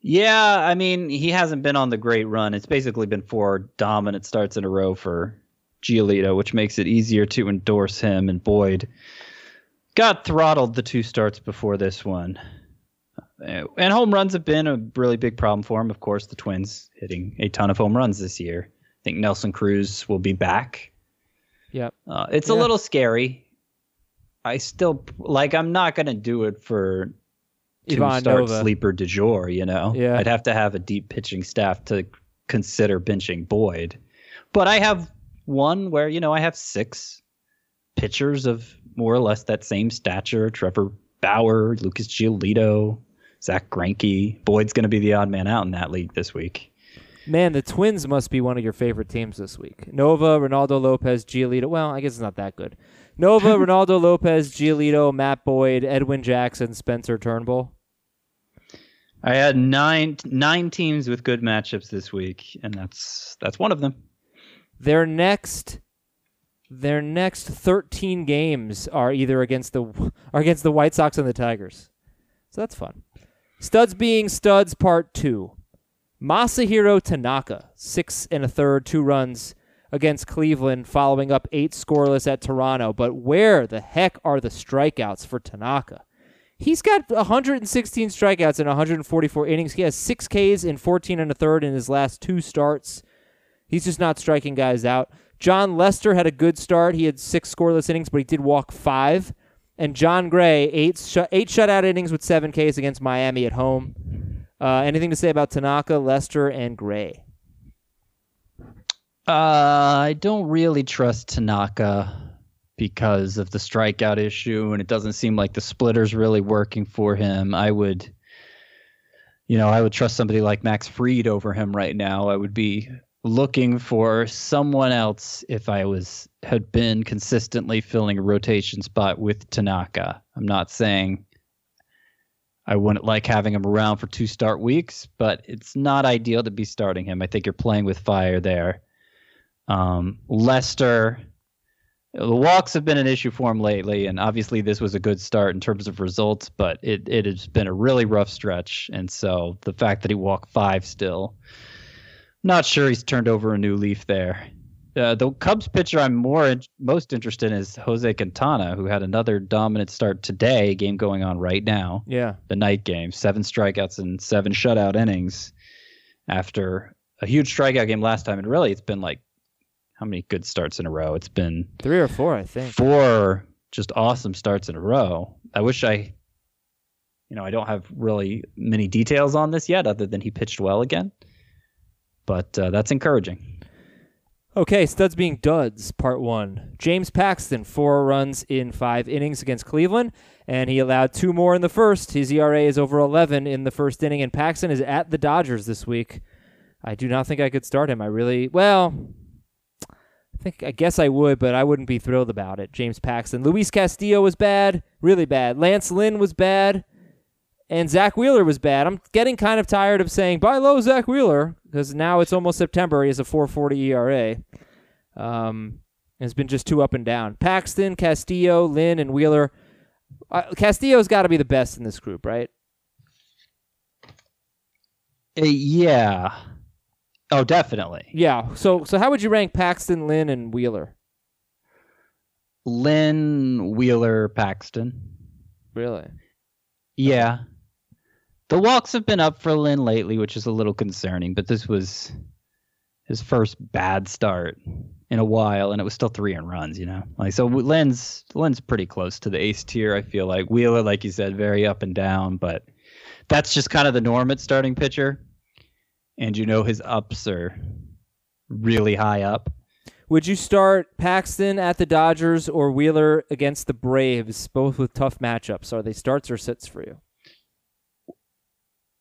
Yeah, I mean, he hasn't been on the great run. It's basically been 4 dominant starts in a row for Giolito, which makes it easier to endorse him. And Boyd got throttled the 2 starts before this one. And home runs have been a really big problem for him. Of course, the Twins hitting a ton of home runs this year. I think Nelson Cruz will be back. Yeah, it's a little scary. I still I'm not gonna do it for Ivan Nova sleeper du jour. You know, I'd have to have a deep pitching staff to consider benching Boyd. But I have one where I have 6 pitchers of more or less that same stature: Trevor Bauer, Lucas Giolito, Zach Greinke. Boyd's gonna be the odd man out in that league this week. Man, the Twins must be one of your favorite teams this week. Nova, Ronaldo Lopez, Giolito. Well, I guess it's not that good. Nova, Ronaldo Lopez, Giolito, Matt Boyd, Edwin Jackson, Spencer Turnbull. I had nine teams with good matchups this week, and that's one of them. Their next Their next 13 games are either against the White Sox and the Tigers. So that's fun. Studs being studs, part two. Masahiro Tanaka, 6 1/3, 2 runs against Cleveland, following up 8 scoreless at Toronto. But where the heck are the strikeouts for Tanaka? He's got 116 strikeouts in 144 innings. He has 6 Ks in 14 1/3 in his last 2 starts. He's just not striking guys out. John Lester had a good start. He had 6 scoreless innings, but he did walk 5. And John Gray, 8 shutout innings with 7 Ks against Miami at home. Anything to say about Tanaka, Lester, and Gray? I don't really trust Tanaka because of the strikeout issue, and it doesn't seem like the splitter's really working for him. I would trust somebody like Max Fried over him right now. I would be looking for someone else if I had been consistently filling a rotation spot with Tanaka. I'm not saying I wouldn't like having him around for 2 start weeks, but it's not ideal to be starting him. I think you're playing with fire there. Lester, the walks have been an issue for him lately, and obviously this was a good start in terms of results, but it has been a really rough stretch, and so the fact that he walked 5 still, not sure he's turned over a new leaf there. The Cubs pitcher I'm most interested in is Jose Quintana, who had another dominant start today, game going on right now. Yeah. The night game, 7 strikeouts and 7 shutout innings after a huge strikeout game last time. And really, it's been like how many good starts in a row? It's been 3 or 4, I think. 4 just awesome starts in a row. I wish I don't have really many details on this yet other than he pitched well again. But that's encouraging. Okay, studs being duds, part one. James Paxton, 4 runs in 5 innings against Cleveland, and he allowed 2 more in the first. His ERA is over 11 in the first inning, and Paxton is at the Dodgers this week. I do not think I could start him. I guess I would, but I wouldn't be thrilled about it. James Paxton. Luis Castillo was bad, really bad. Lance Lynn was bad. And Zach Wheeler was bad. I'm getting kind of tired of saying, buy low Zach Wheeler, because now it's almost September. He has a 4.40 ERA. It's been just too up and down. Paxton, Castillo, Lynn, and Wheeler. Castillo's got to be the best in this group, right? Yeah. Oh, definitely. Yeah. So how would you rank Paxton, Lynn, and Wheeler? Lynn, Wheeler, Paxton. Really? Yeah. The walks have been up for Lynn lately, which is a little concerning, but this was his first bad start in a while, and it was still 3 runs, Like, so Lynn's pretty close to the ace tier, I feel like. Wheeler, like you said, very up and down, but that's just kind of the norm at starting pitcher. And his ups are really high up. Would you start Paxton at the Dodgers or Wheeler against the Braves, both with tough matchups? Are they starts or sits for you?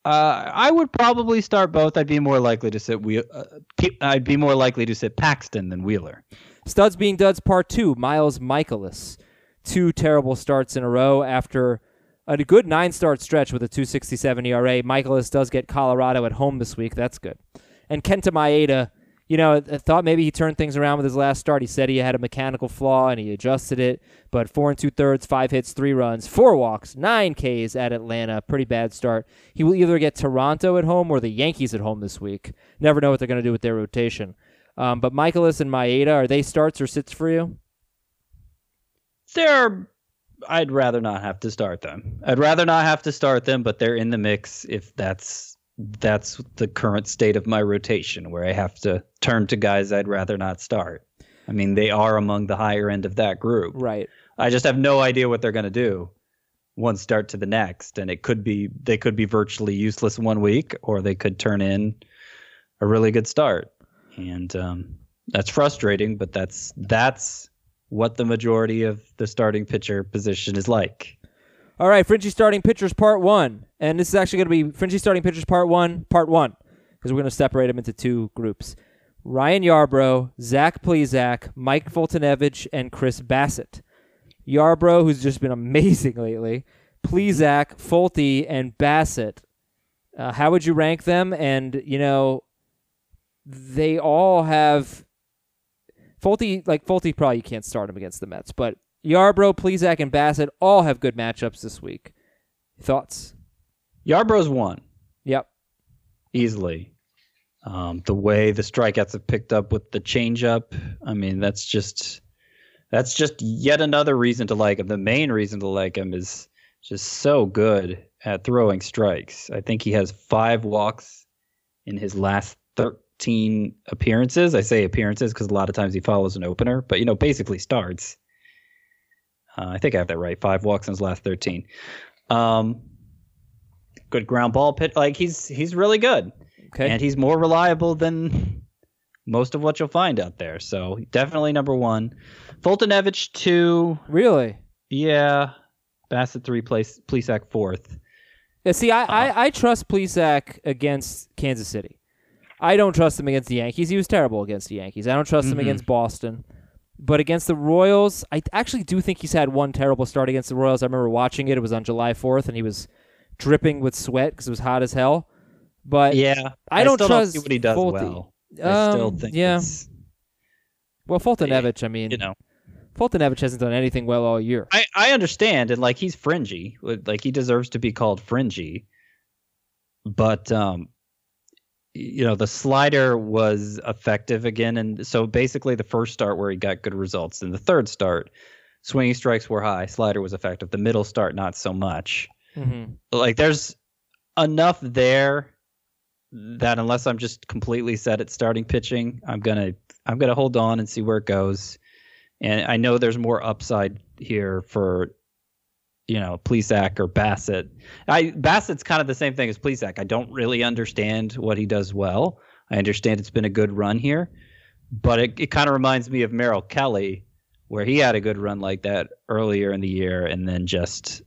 I would probably start both. I'd be more likely to sit Paxton than Wheeler. Studs being duds, part two. Miles Michaelis, 2 terrible starts in a row after a good 9-start stretch with a 2.67 ERA. Michaelis does get Colorado at home this week. That's good. And Kenta Maeda, I thought maybe he turned things around with his last start. He said he had a mechanical flaw and he adjusted it, but 4 2/3, 5 hits, 3 runs, 4 walks, 9 Ks at Atlanta. Pretty bad start. He will either get Toronto at home or the Yankees at home this week. Never know what they're going to do with their rotation. But Michaelis and Maeda, are they starts or sits for you? I'd rather not have to start them. But they're in the mix if that's the current state of my rotation where I have to turn to guys I'd rather not start. I mean, they are among the higher end of that group. Right. I just have no idea what they're going to do one start to the next. And they could be virtually useless 1 week, or they could turn in a really good start. And that's frustrating, but that's what the majority of the starting pitcher position is like. All right, Fringy Starting Pitchers Part 1. And this is actually going to be Fringy Starting Pitchers Part 1, because we're going to separate them into 2 groups. Ryan Yarbrough, Zach Plesac, Mike Fultonevich, and Chris Bassitt. Yarbrough, who's just been amazing lately, Plesac, Fulte, and Bassitt. How would you rank them? And, they all have Fulte probably you can't start him against the Mets, but Yarbrough, Plesac, and Bassitt all have good matchups this week. Thoughts? Yarbrough's won. Yep. Easily. The way the strikeouts have picked up with the changeup, I mean, that's just yet another reason to like him. The main reason to like him is just so good at throwing strikes. I think he has 5 walks in his last 13 appearances. I say appearances because a lot of times he follows an opener, but, you know, basically starts. I think I have that right. 5 walks in his last 13. Good ground ball pitch. Like, he's really good. Okay. And he's more reliable than most of what you'll find out there. So definitely number one. Fultonevich 2. Really? Yeah. Bassitt 3, Plesac 4th. Yeah, see, I trust Plesac against Kansas City. I don't trust him against the Yankees. He was terrible against the Yankees. I don't trust him against Boston. But against the Royals, I actually do think he's had one terrible start against the Royals. I remember watching it. It was on July 4th, and he was dripping with sweat because it was hot as hell. But yeah, I don't still trust don't see what he does Fulte. Well. I still think it's... Well, Fultonevich, I mean... You know. Fultonevich hasn't done anything well all year. I understand, and like he's fringy, like he deserves to be called fringy. But you know, the slider was effective again, and so basically the first start where he got good results, and the third start, swinging strikes were high, slider was effective. The middle start, not so much. Mm-hmm. Like there's enough there that unless I'm just completely set at starting pitching, I'm gonna hold on and see where it goes. And I know there's more upside here for, you know, Plesac or Bassitt. Bassitt's kind of the same thing as Plesac. I don't really understand what he does well. I understand it's been a good run here, but it kind of reminds me of Merrill Kelly, where he had a good run like that earlier in the year, and then just,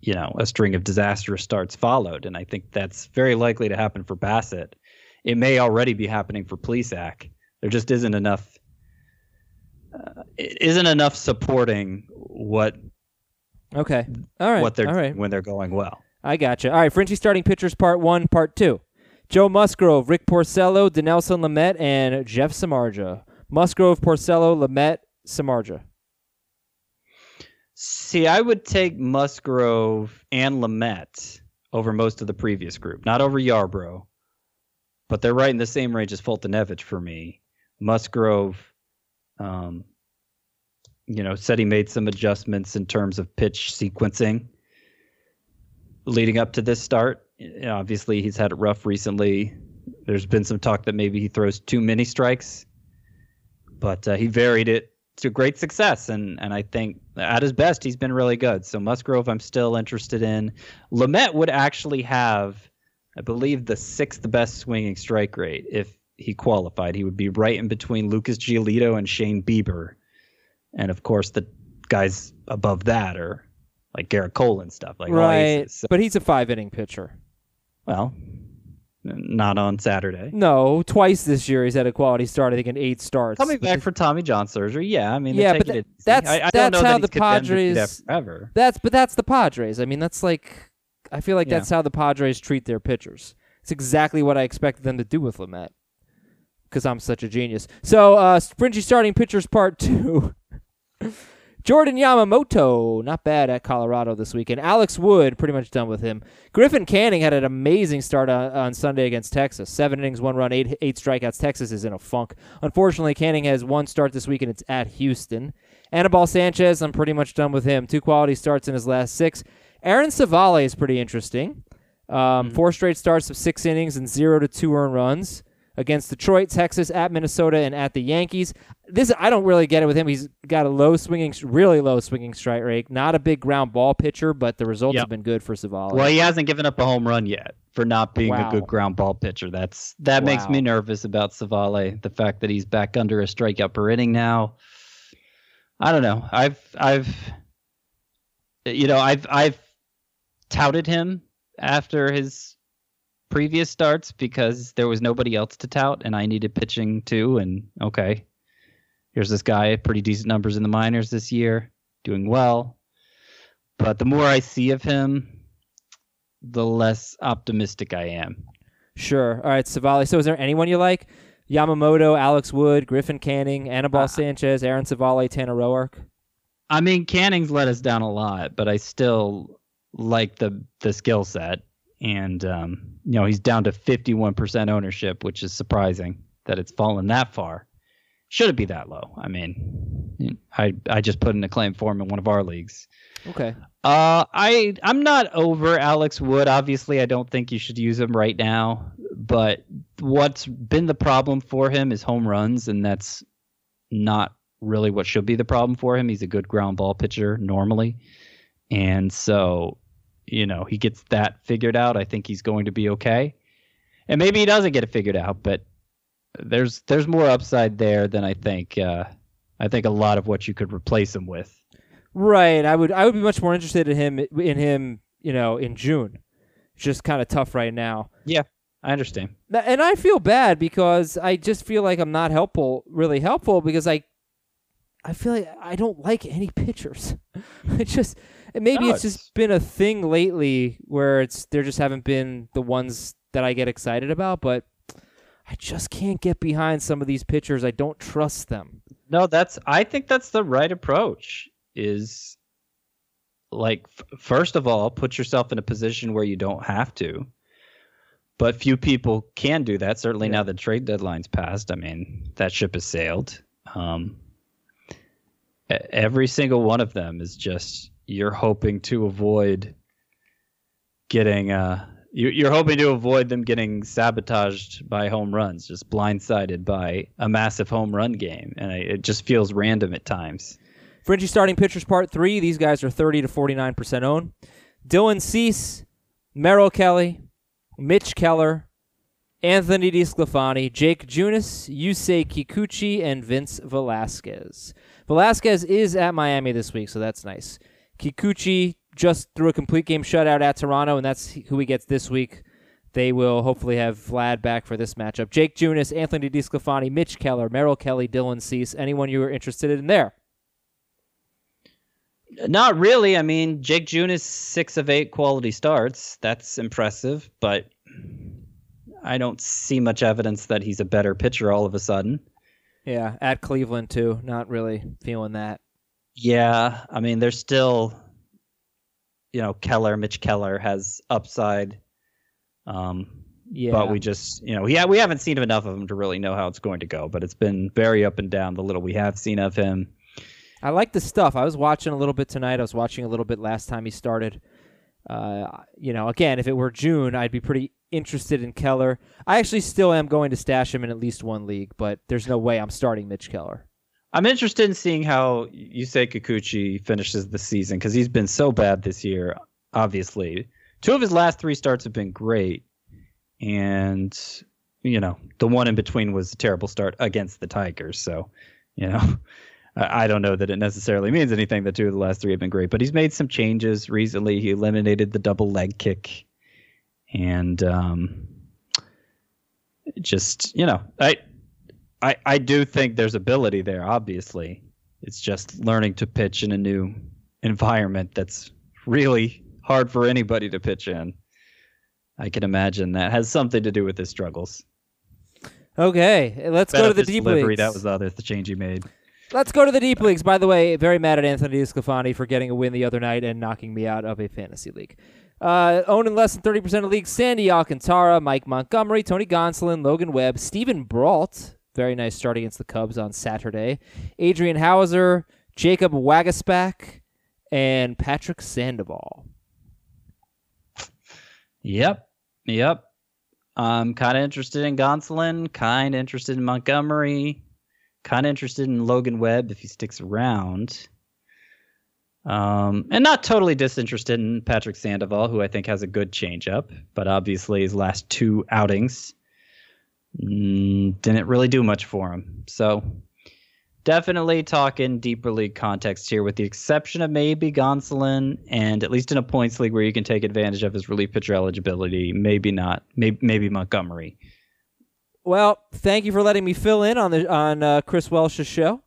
you know, a string of disastrous starts followed. And I think that's very likely to happen for Bassitt. It may already be happening for Plesac. There just isn't enough. It isn't enough supporting what. Okay. All right. What they're doing when they're going well. I gotcha. All right. Fringy starting pitchers, part 1, part 2. Joe Musgrove, Rick Porcello, Dinelson Lamet, and Jeff Samardzija. Musgrove, Porcello, Lamet, Samardzija. See, I would take Musgrove and Lamet over most of the previous group, not over Yarbrough, but they're right in the same range as Fultonevich for me. Musgrove. You know, said he made some adjustments in terms of pitch sequencing leading up to this start. You know, obviously, he's had it rough recently. There's been some talk that maybe he throws too many strikes, but he varied it to great success. And I think at his best, he's been really good. So Musgrove, I'm still interested in. Lamet would actually have, I believe, the 6th best swinging strike rate if he qualified. He would be right in between Lucas Giolito and Shane Bieber. And of course the guys above that are like Garrett Cole and stuff. Like right. Aces, so. But he's a 5-inning pitcher. Well, not on Saturday. No, twice this year he's had a quality start. I think in 8 starts. Coming back for Tommy John surgery. Yeah. I mean, that's the Padres. I mean, that's like, I feel like that's how the Padres treat their pitchers. It's exactly what I expected them to do with Lamet. Because I'm such a genius. So, Fringy starting pitchers part 2. Jordan Yamamoto, not bad at Colorado this weekend. Alex Wood, pretty much done with him. Griffin Canning had an amazing start on Sunday against Texas. 7 innings, 1 run, 8 strikeouts. Texas is in a funk. Unfortunately, Canning has 1 start this week, and it's at Houston. Anibal Sanchez, I'm pretty much done with him. 2 quality starts in his last 6. Aaron Civale is pretty interesting. 4 straight starts of 6 innings and 0-2 earned runs. Against Detroit, Texas, at Minnesota, and at the Yankees. This I don't really get it with him. He's got a really low swinging strike rate. Not a big ground ball pitcher, but the results have been good for Civale. Well, he hasn't given up a home run yet for not being a good ground ball pitcher. That makes me nervous about Civale. The fact that he's back under a strikeout per inning now. I don't know. I've touted him after his previous starts because there was nobody else to tout and I needed pitching too. And okay, here's this guy, pretty decent numbers in the minors this year, doing well. But the more I see of him, the less optimistic I am. Sure. All right, Civale. So is there anyone you like? Yamamoto, Alex Wood, Griffin Canning, Anibal Sanchez, Aaron Savale, Tanner Roark. I mean, Canning's let us down a lot, but I still like the skill set. And, you know, he's down to 51% ownership, which is surprising that it's fallen that far. Should it be that low? I mean, I just put in a claim form in one of our leagues. Okay. I'm not over Alex Wood. Obviously, I don't think you should use him right now. But what's been the problem for him is home runs, and that's not really what should be the problem for him. He's a good ground ball pitcher normally. And so, you know, he gets that figured out. I think he's going to be okay. And maybe he doesn't get it figured out, but there's more upside there than I think. I think a lot of what you could replace him with. Right. I would be much more interested in him, you know, in June. It's just kind of tough right now. Yeah, I understand. And I feel bad because I just feel like I'm not really helpful because I feel like I don't like any pitchers. It's just been a thing lately where there just haven't been the ones that I get excited about, but I just can't get behind some of these pitchers. I don't trust them. No, I think that's the right approach is like, first of all, put yourself in a position where you don't have to, but few people can do that. Certainly now the trade deadline's passed. I mean, that ship has sailed. Every single one of them is just you're hoping to avoid getting you're hoping to avoid them getting sabotaged by home runs, just blindsided by a massive home run game, and it just feels random at times. Fringy starting pitchers part 3. These guys are 30 to 49% owned. Dylan Cease, Merrill Kelly, Mitch Keller, Anthony DiSclafani, Jake Junis, Yusei Kikuchi, and Vince Velasquez. Velasquez is at Miami this week, so that's nice. Kikuchi just threw a complete game shutout at Toronto, and that's who he gets this week. They will hopefully have Vlad back for this matchup. Jake Junis, Anthony DiSclafani, Mitch Keller, Merrill Kelly, Dylan Cease. Anyone you are interested in there? Not really. I mean, Jake Junis, 6 of 8 quality starts. That's impressive, but I don't see much evidence that he's a better pitcher all of a sudden. Yeah, at Cleveland, too. Not really feeling that. Yeah, I mean, there's still, you know, Mitch Keller has upside. But we just, you know, we haven't seen enough of him to really know how it's going to go, but it's been very up and down, the little we have seen of him. I like the stuff. I was watching a little bit tonight. I was watching a little bit last time he started. You know, again, if it were June, I'd be pretty interested in Keller. I actually still am going to stash him in at least one league, but there's no way I'm starting Mitch Keller. I'm interested in seeing how Yusei Kikuchi finishes the season because he's been so bad this year, obviously. 2 of his last 3 starts have been great, and, you know, the one in between was a terrible start against the Tigers, so, you know... I don't know that it necessarily means anything that 2 of the last 3 have been great, but he's made some changes recently. He eliminated the double leg kick, and just, you know, I do think there's ability there. Obviously, it's just learning to pitch in a new environment that's really hard for anybody to pitch in. I can imagine that has something to do with his struggles. Okay, let's go to the deep leagues. That was the change he made. Let's go to the deep leagues. By the way, very mad at Anthony DiSclafani for getting a win the other night and knocking me out of a fantasy league. Owned in less than 30% of leagues, Sandy Alcantara, Mike Montgomery, Tony Gonsolin, Logan Webb, Stephen Brault, very nice start against the Cubs on Saturday, Adrian Hauser, Jacob Wagasback, and Patrick Sandoval. Yep. I'm kind of interested in Gonsolin, kind of interested in Montgomery. Kind of interested in Logan Webb if he sticks around. And not totally disinterested in Patrick Sandoval, who I think has a good changeup, but obviously his last 2 outings didn't really do much for him. So definitely talking deeper league context here, with the exception of maybe Gonsolin, and at least in a points league where you can take advantage of his relief pitcher eligibility, maybe not, maybe Montgomery. Well, thank you for letting me fill in on Chris Welch's show.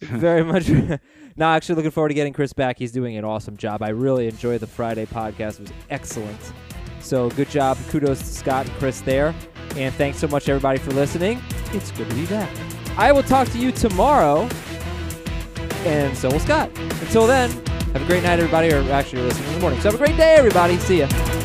Very much. No, actually looking forward to getting Chris back. He's doing an awesome job. I really enjoyed the Friday podcast. It was excellent. So good job. Kudos to Scott and Chris there. And thanks so much, everybody, for listening. It's good to be back. I will talk to you tomorrow, and so will Scott. Until then, have a great night, everybody, or actually you're listening in the morning. So have a great day, everybody. See ya.